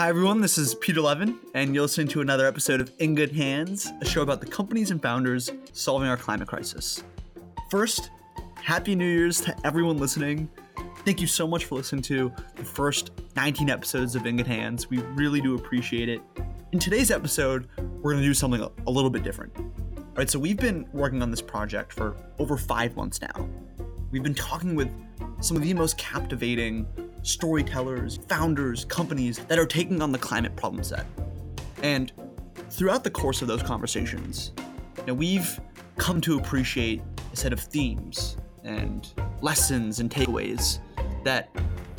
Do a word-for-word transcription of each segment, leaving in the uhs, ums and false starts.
Hi everyone, this is Peter Levin, and you're listening to another episode of In Good Hands, a show about the companies and founders solving our climate crisis. First, Happy New Year's to everyone listening. Thank you so much for listening to the first nineteen episodes of In Good Hands. We really do appreciate it. In today's episode, we're going to do something a little bit different. All right, so we've been working on this project for over five months now. We've been talking with some of the most captivating storytellers, founders, companies that are taking on the climate problem set. And throughout the course of those conversations, you know, we've come to appreciate a set of themes and lessons and takeaways that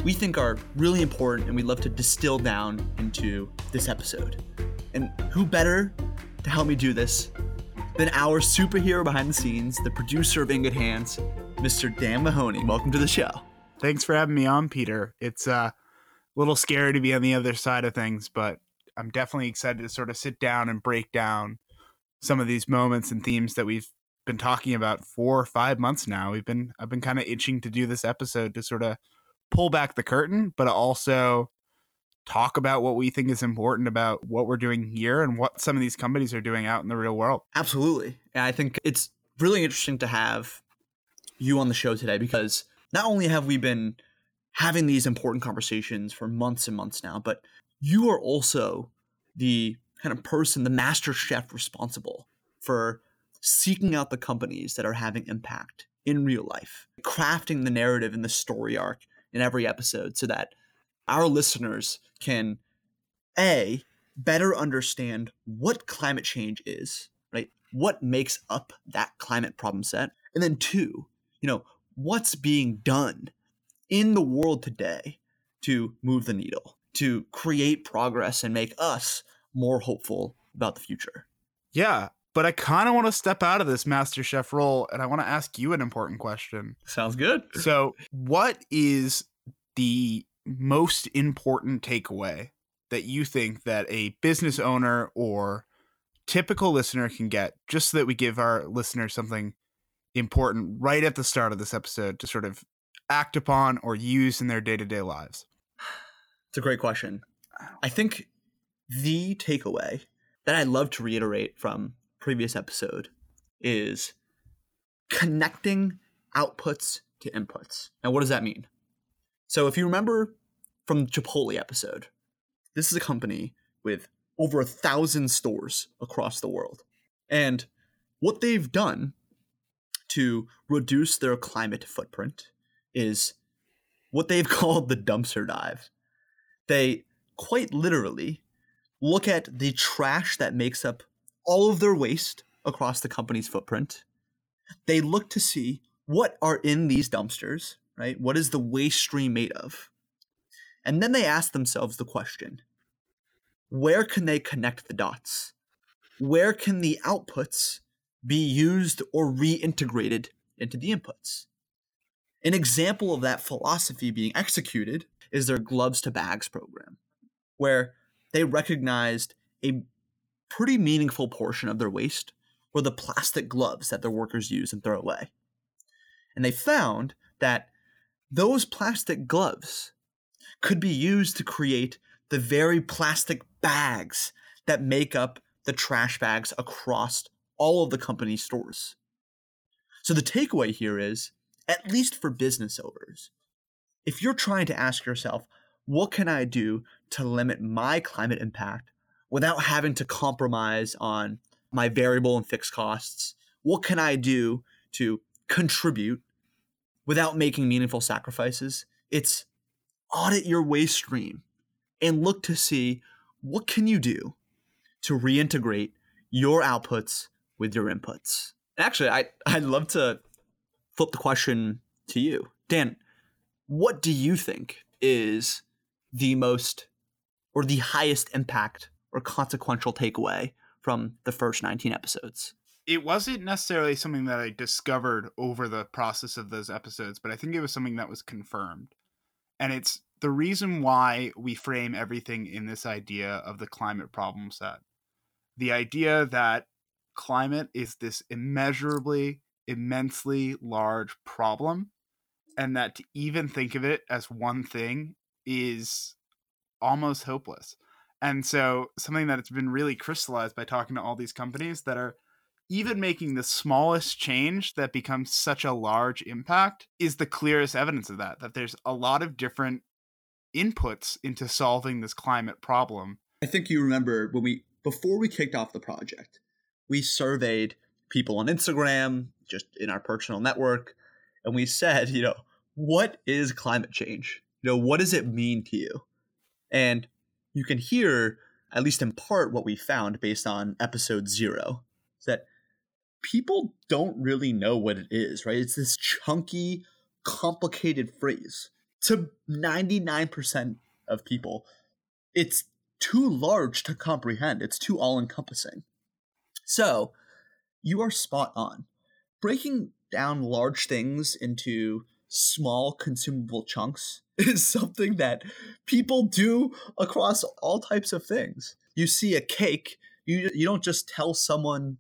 we think are really important, and we'd love to distill down into this episode. And who better to help me do this than our superhero behind the scenes, the producer of In Good Hands, Mister Dan Mahoney. Welcome to the show. Thanks for having me on, Peter. It's uh, a little scary to be on the other side of things, but I'm definitely excited to sort of sit down and break down some of these moments and themes that we've been talking about four or five months now. We've been I've been kind of itching to do this episode to sort of pull back the curtain, but also talk about what we think is important about what we're doing here and what some of these companies are doing out in the real world. Absolutely. And I think it's really interesting to have you on the show today because not only have we been having these important conversations for months and months now, but you are also the kind of person, the master chef responsible for seeking out the companies that are having impact in real life, crafting the narrative and the story arc in every episode so that our listeners can, A, better understand what climate change is, right? What makes up that climate problem set? And then two, you know, what's being done in the world today to move the needle, to create progress and make us more hopeful about the future. Yeah, but I kind of want to step out of this master chef role, and I want to ask you an important question. Sounds good. So what is the most important takeaway that you think that a business owner or typical listener can get, just so that we give our listeners something important right at the start of this episode to sort of act upon or use in their day-to-day lives? It's a great question. I think the takeaway that I love to reiterate from previous episode is connecting outputs to inputs. Now, what does that mean? So if you remember from the Chipotle episode, this is a company with over a thousand stores across the world. And what they've done to reduce their climate footprint is what they've called the dumpster dive. They quite literally look at the trash that makes up all of their waste across the company's footprint. They look to see what are in these dumpsters, right? What is the waste stream made of? And then they ask themselves the question, where can they connect the dots? Where can the outputs be used or reintegrated into the inputs? An example of that philosophy being executed is their Gloves to Bags program, where they recognized a pretty meaningful portion of their waste were the plastic gloves that their workers use and throw away. And they found that those plastic gloves could be used to create the very plastic bags that make up the trash bags across all of the company's stores. So the takeaway here is, at least for business owners, if you're trying to ask yourself, what can I do to limit my climate impact without having to compromise on my variable and fixed costs? What can I do to contribute without making meaningful sacrifices? It's audit your waste stream and look to see what can you do to reintegrate your outputs with your inputs. Actually, I, I'd love to flip the question to you. Dan, what do you think is the most or the highest impact or consequential takeaway from the first nineteen episodes? It wasn't necessarily something that I discovered over the process of those episodes, but I think it was something that was confirmed. And it's the reason why we frame everything in this idea of the climate problem set. The idea that climate is this immeasurably, immensely large problem, and that to even think of it as one thing is almost hopeless. And so something that's been really crystallized by talking to all these companies that are even making the smallest change that becomes such a large impact is the clearest evidence of that, that there's a lot of different inputs into solving this climate problem. I think you remember when we, before we kicked off the project, we surveyed people on Instagram, just in our personal network. And we said, you know, what is climate change? You know, what does it mean to you? And you can hear, at least in part, what we found based on episode zero, is that people don't really know what it is, right? It's this chunky, complicated phrase. To ninety-nine percent of people, it's too large to comprehend. It's too all-encompassing. So you are spot on. Breaking down large things into small consumable chunks is something that people do across all types of things. You see a cake, you you don't just tell someone,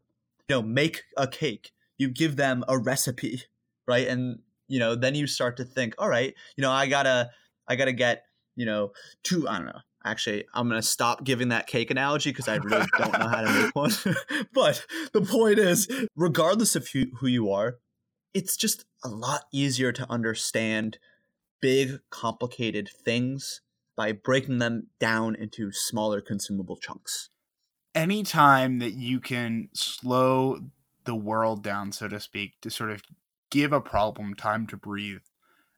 you know, make a cake. You give them a recipe, right? And, you know, then you start to think, all right, you know, I gotta, I gotta get, you know, two, I don't know. Actually, I'm going to stop giving that cake analogy because I really don't know how to make one. But the point is, regardless of who, who you are, it's just a lot easier to understand big, complicated things by breaking them down into smaller consumable chunks. Anytime that you can slow the world down, so to speak, to sort of give a problem time to breathe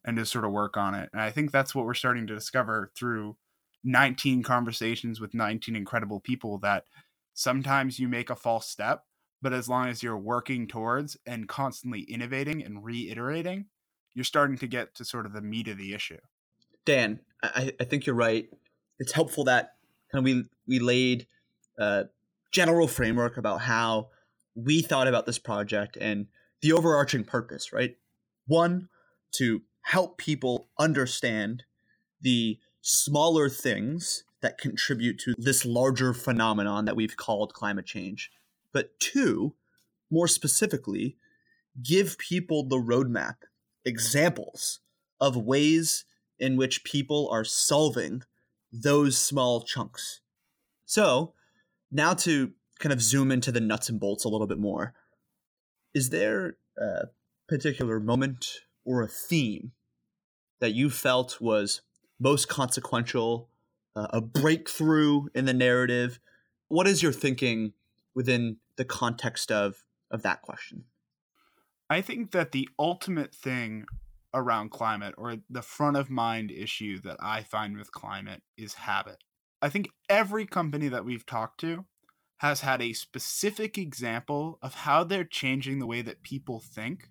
and to sort of work on it. And I think that's what we're starting to discover through nineteen conversations with nineteen incredible people, that sometimes you make a false step, but as long as you're working towards and constantly innovating and reiterating, you're starting to get to sort of the meat of the issue. Dan, I, I think you're right. It's helpful that kind of we, we laid a general framework about how we thought about this project and the overarching purpose, right? One, to help people understand the smaller things that contribute to this larger phenomenon that we've called climate change. But two, more specifically, give people the roadmap, examples of ways in which people are solving those small chunks. So now to kind of zoom into the nuts and bolts a little bit more, is there a particular moment or a theme that you felt was most consequential, uh, a breakthrough in the narrative? What is your thinking within the context of, of that question? I think that the ultimate thing around climate, or the front of mind issue that I find with climate, is habit. I think every company that we've talked to has had a specific example of how they're changing the way that people think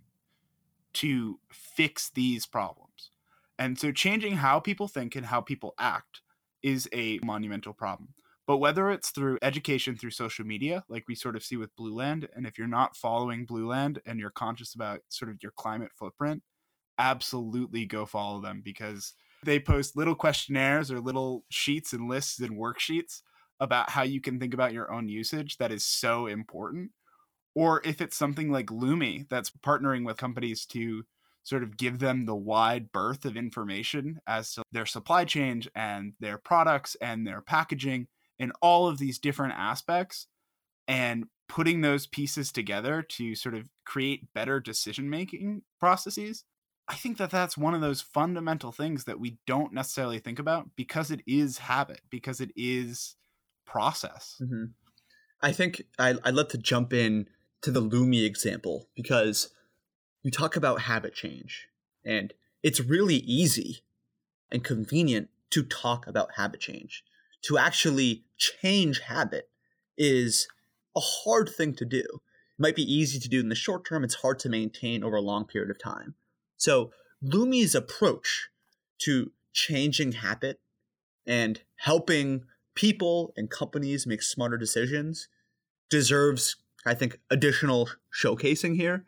to fix these problems. And so changing how people think and how people act is a monumental problem. But whether it's through education, through social media, like we sort of see with Blue Land, and if you're not following Blue Land and you're conscious about sort of your climate footprint, absolutely go follow them, because they post little questionnaires or little sheets and lists and worksheets about how you can think about your own usage that is so important. Or if it's something like Lumi that's partnering with companies to sort of give them the wide berth of information as to their supply chain and their products and their packaging and all of these different aspects, and putting those pieces together to sort of create better decision-making processes. I think that that's one of those fundamental things that we don't necessarily think about because it is habit, because it is process. Mm-hmm. I think I, I'd love to jump in to the Lumi example, because you talk about habit change, and it's really easy and convenient to talk about habit change. To actually change habit is a hard thing to do. It might be easy to do in the short term. It's hard to maintain over a long period of time. So Lumi's approach to changing habit and helping people and companies make smarter decisions deserves, I think, additional showcasing here.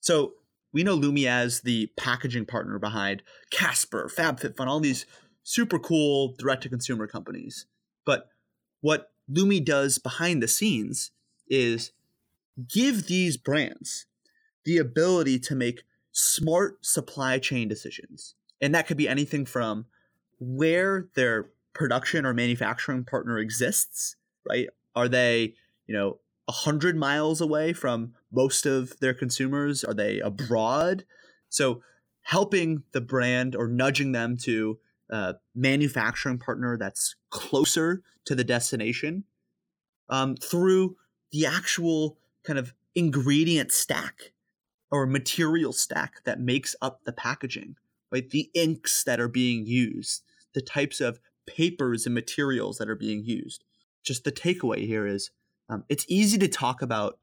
So we know Lumi as the packaging partner behind Casper, FabFitFun, all these super cool direct-to-consumer companies. But what Lumi does behind the scenes is give these brands the ability to make smart supply chain decisions. And that could be anything from where their production or manufacturing partner exists, right? Are they, you know, one hundred miles away from most of their consumers? Are they abroad? So helping the brand or nudging them to a manufacturing partner that's closer to the destination um, through the actual kind of ingredient stack or material stack that makes up the packaging, right? The inks that are being used, the types of papers and materials that are being used. Just the takeaway here is um, it's easy to talk about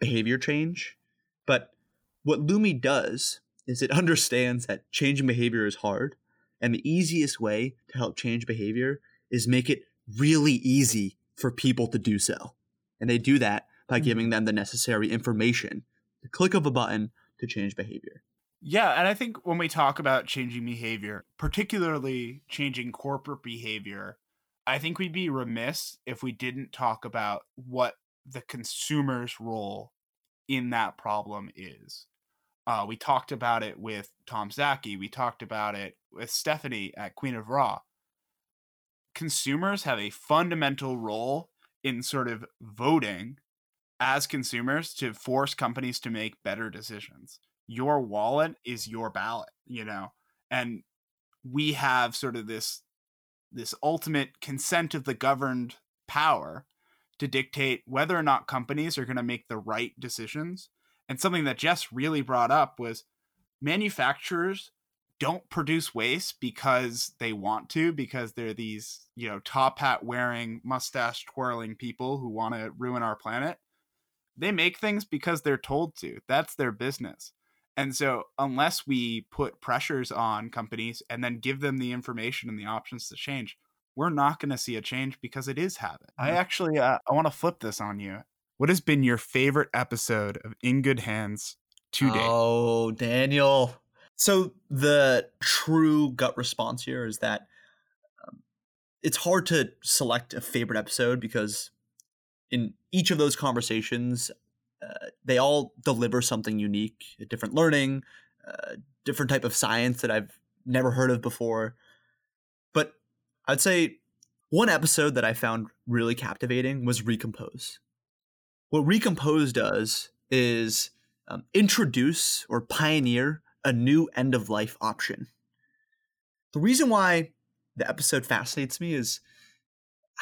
behavior change, but what Lumi does is it understands that changing behavior is hard, and the easiest way to help change behavior is make it really easy for people to do so. And they do that by giving them the necessary information, the click of a button to change behavior. Yeah, and I think when we talk about changing behavior, particularly changing corporate behavior, I think we'd be remiss if we didn't talk about what the consumer's role in that problem is. Uh, we talked about it with Tom Zaki. We talked about it with Stephanie at Queen of Raw. Consumers have a fundamental role in sort of voting as consumers to force companies to make better decisions. Your wallet is your ballot, you know, and we have sort of this this ultimate consent of the governed power to dictate whether or not companies are going to make the right decisions. And something that Jess really brought up was manufacturers don't produce waste because they want to, because they're these, you know, top hat wearing, mustache twirling people who want to ruin our planet. They make things because they're told to. That's their business. And so unless we put pressures on companies and then give them the information and the options to change, we're not going to see a change because it is habit. I actually, uh, I want to flip this on you. What has been your favorite episode of In Good Hands to date? Oh, Daniel. So the true gut response here is that um, it's hard to select a favorite episode because in each of those conversations, uh, they all deliver something unique, a different learning, a uh, different type of science that I've never heard of before. But I'd say one episode that I found really captivating was Recompose. What Recompose does is um, introduce or pioneer a new end-of-life option. The reason why the episode fascinates me is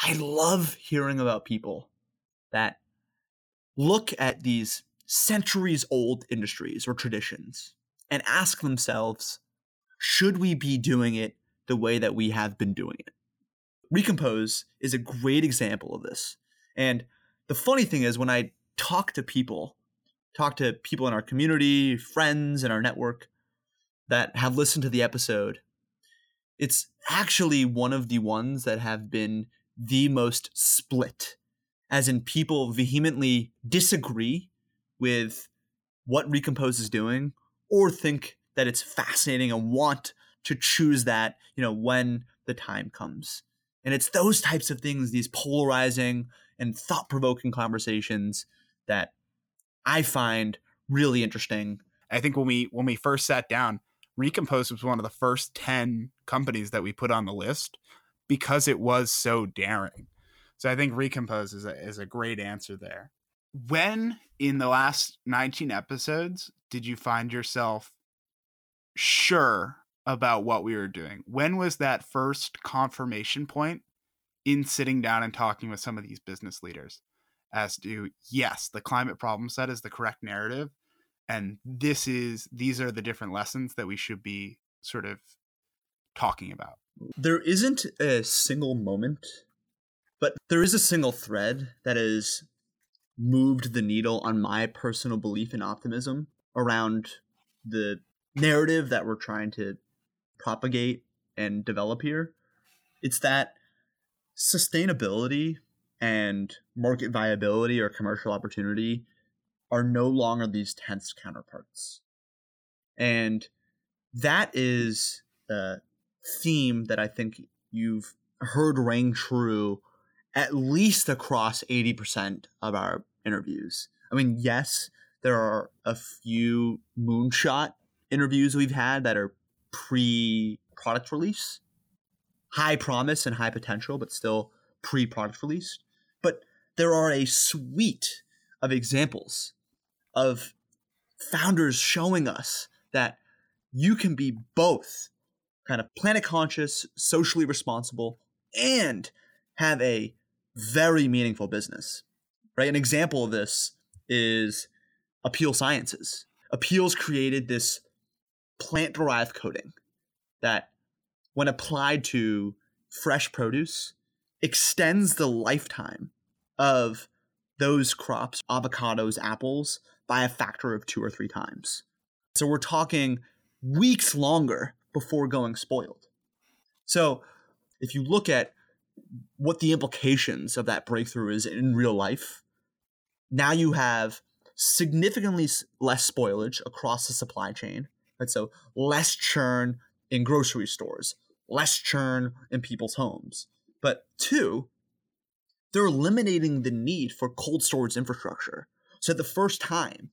I love hearing about people that look at these centuries-old industries or traditions and ask themselves, should we be doing it the way that we have been doing it? Recompose is a great example of this. And the funny thing is when I talk to people, talk to people in our community, friends in our network that have listened to the episode, it's actually one of the ones that have been the most split, as in people vehemently disagree with what Recompose is doing or think that it's fascinating and want to choose that, you know, when the time comes. And it's those types of things, these polarizing and thought-provoking conversations that I find really interesting. I think when we when we first sat down, Recompose was one of the first ten companies that we put on the list because it was so daring. So I think Recompose is a, is a great answer there. When in the last nineteen episodes did you find yourself sure about what we were doing? When was that first confirmation point in sitting down and talking with some of these business leaders as to, yes, the climate problem set is the correct narrative. And this is, these are the different lessons that we should be sort of talking about. There isn't a single moment, but there is a single thread that has moved the needle on my personal belief and optimism around the narrative that we're trying to propagate and develop here. It's that sustainability and market viability or commercial opportunity are no longer these tense counterparts. And that is a theme that I think you've heard ring true at least across eighty percent of our interviews. I mean, yes, there are a few moonshot interviews we've had that are pre-product release, high promise and high potential, but still pre-product release. But there are a suite of examples of founders showing us that you can be both kind of planet conscious, socially responsible, and have a very meaningful business, right? An example of this is Appeal Sciences. Appeal's created this plant-derived coating that, when applied to fresh produce, extends the lifetime of those crops, avocados, apples, by a factor of two or three times. So we're talking weeks longer before going spoiled. So if you look at what the implications of that breakthrough is in real life, now you have significantly less spoilage across the supply chain. And so less churn in grocery stores, less churn in people's homes. But two, they're eliminating the need for cold storage infrastructure. So the first time,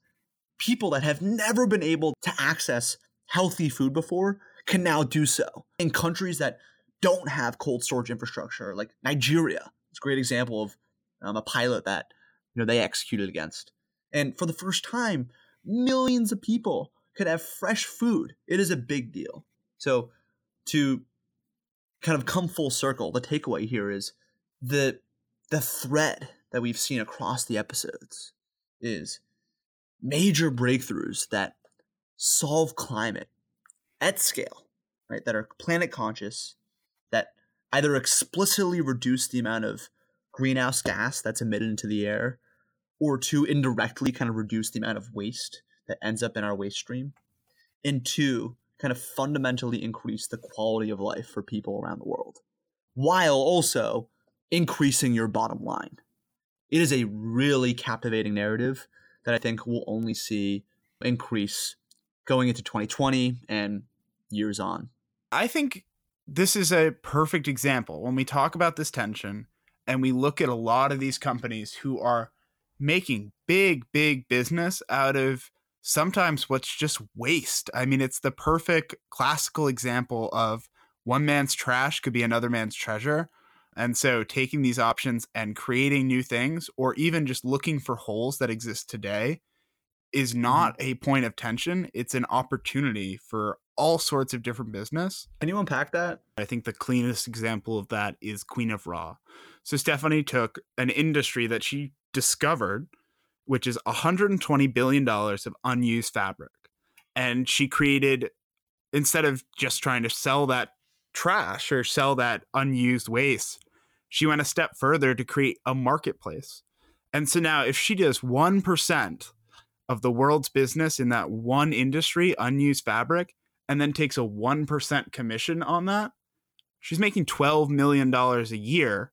people that have never been able to access healthy food before can now do so. In countries that don't have cold storage infrastructure, like Nigeria, it's a great example of um, a pilot that you know they executed against. And for the first time, millions of people could have fresh food. It is a big deal. So to kind of come full circle, the takeaway here is the the thread that we've seen across the episodes is major breakthroughs that solve climate at scale, right? That are planet conscious, that either explicitly reduce the amount of greenhouse gas that's emitted into the air, or to indirectly kind of reduce the amount of waste that ends up in our waste stream, and two, kind of fundamentally increase the quality of life for people around the world, while also increasing your bottom line. It is a really captivating narrative that I think we'll only see increase going into twenty twenty and years on. I think this is a perfect example. When we talk about this tension and we look at a lot of these companies who are making big, big business out of sometimes what's just waste. I mean, it's the perfect classical example of one man's trash could be another man's treasure. And so taking these options and creating new things, or even just looking for holes that exist today, is not a point of tension. It's an opportunity for all sorts of different business. Can you unpack that? I think the cleanest example of that is Queen of Raw. So Stephanie took an industry that she discovered, which is one hundred twenty billion dollars of unused fabric. And she created, instead of just trying to sell that trash or sell that unused waste, she went a step further to create a marketplace. And so now if she does one percent of the world's business in that one industry, unused fabric, and then takes a one percent commission on that, she's making twelve million dollars a year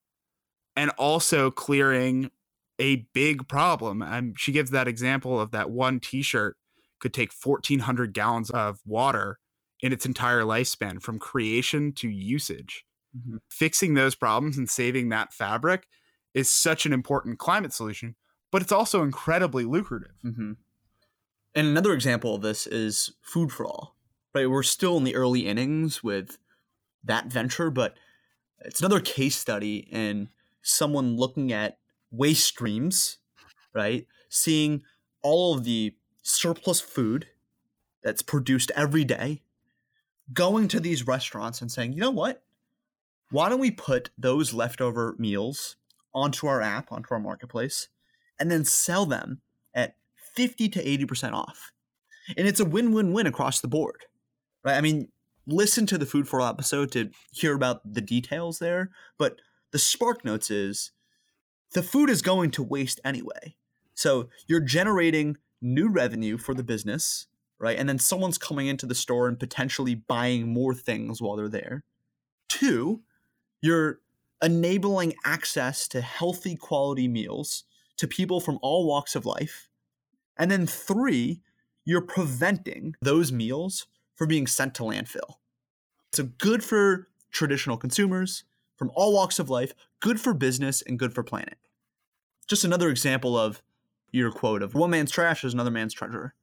and also clearing a big problem. And she gives that example of that one t-shirt could take fourteen hundred gallons of water in its entire lifespan from creation to usage. Mm-hmm. Fixing those problems and saving that fabric is such an important climate solution, but it's also incredibly lucrative. Mm-hmm. And another example of this is Food for All, right? We're still in the early innings with that venture, but it's another case study in someone looking at waste streams, right? Seeing all of the surplus food that's produced every day, going to these restaurants and saying, you know what? Why don't we put those leftover meals onto our app, onto our marketplace, and then sell them at fifty to eighty percent off. And it's a win-win-win across the board, right? I mean, listen to the Food for All episode to hear about the details there, but the spark notes is the food is going to waste anyway. So you're generating new revenue for the business, right? And then someone's coming into the store and potentially buying more things while they're there. Two, you're enabling access to healthy, quality meals to people from all walks of life. And then three, you're preventing those meals from being sent to landfill. So good for traditional consumers from all walks of life, good for business, and good for planet. Just another example of your quote of one man's trash is another man's treasure.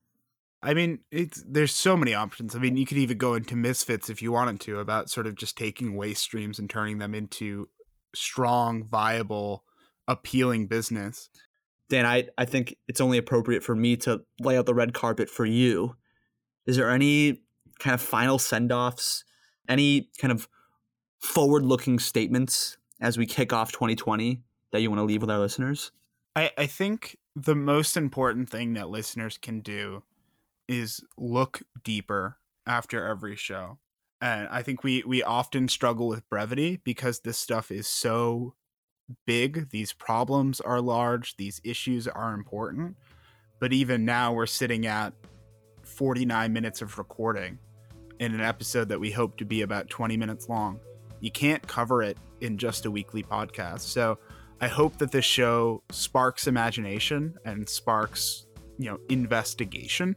I mean, it's there's so many options. I mean, you could even go into Misfits if you wanted to, about sort of just taking waste streams and turning them into strong, viable, appealing business. Dan, I, I think it's only appropriate for me to lay out the red carpet for you. Is there any kind of final send-offs, any kind of forward-looking statements as we kick off twenty twenty that you want to leave with our listeners? I, I think the most important thing that listeners can do is look deeper after every show. And I think we, we often struggle with brevity because this stuff is so big. These problems are large. These issues are important. But even now we're sitting at forty-nine minutes of recording in an episode that we hope to be about twenty minutes long. You can't cover it in just a weekly podcast. So I hope that this show sparks imagination and sparks, you know, investigation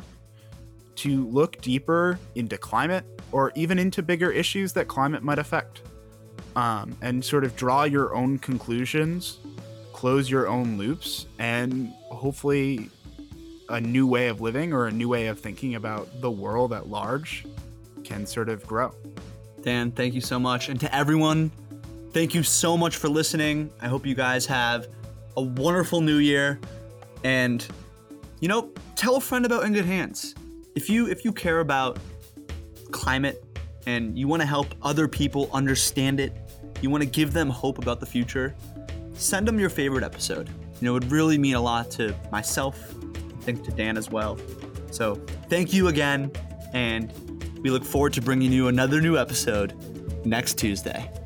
to look deeper into climate or even into bigger issues that climate might affect, um, and sort of draw your own conclusions, close your own loops, and hopefully a new way of living or a new way of thinking about the world at large can sort of grow. Dan, thank you so much. And to everyone, thank you so much for listening. I hope you guys have a wonderful new year. And, you know, tell a friend about In Good Hands. If you if you care about climate and you want to help other people understand it, you want to give them hope about the future, send them your favorite episode. You know, it would really mean a lot to myself, I think to Dan as well. So thank you again, and we look forward to bringing you another new episode next Tuesday.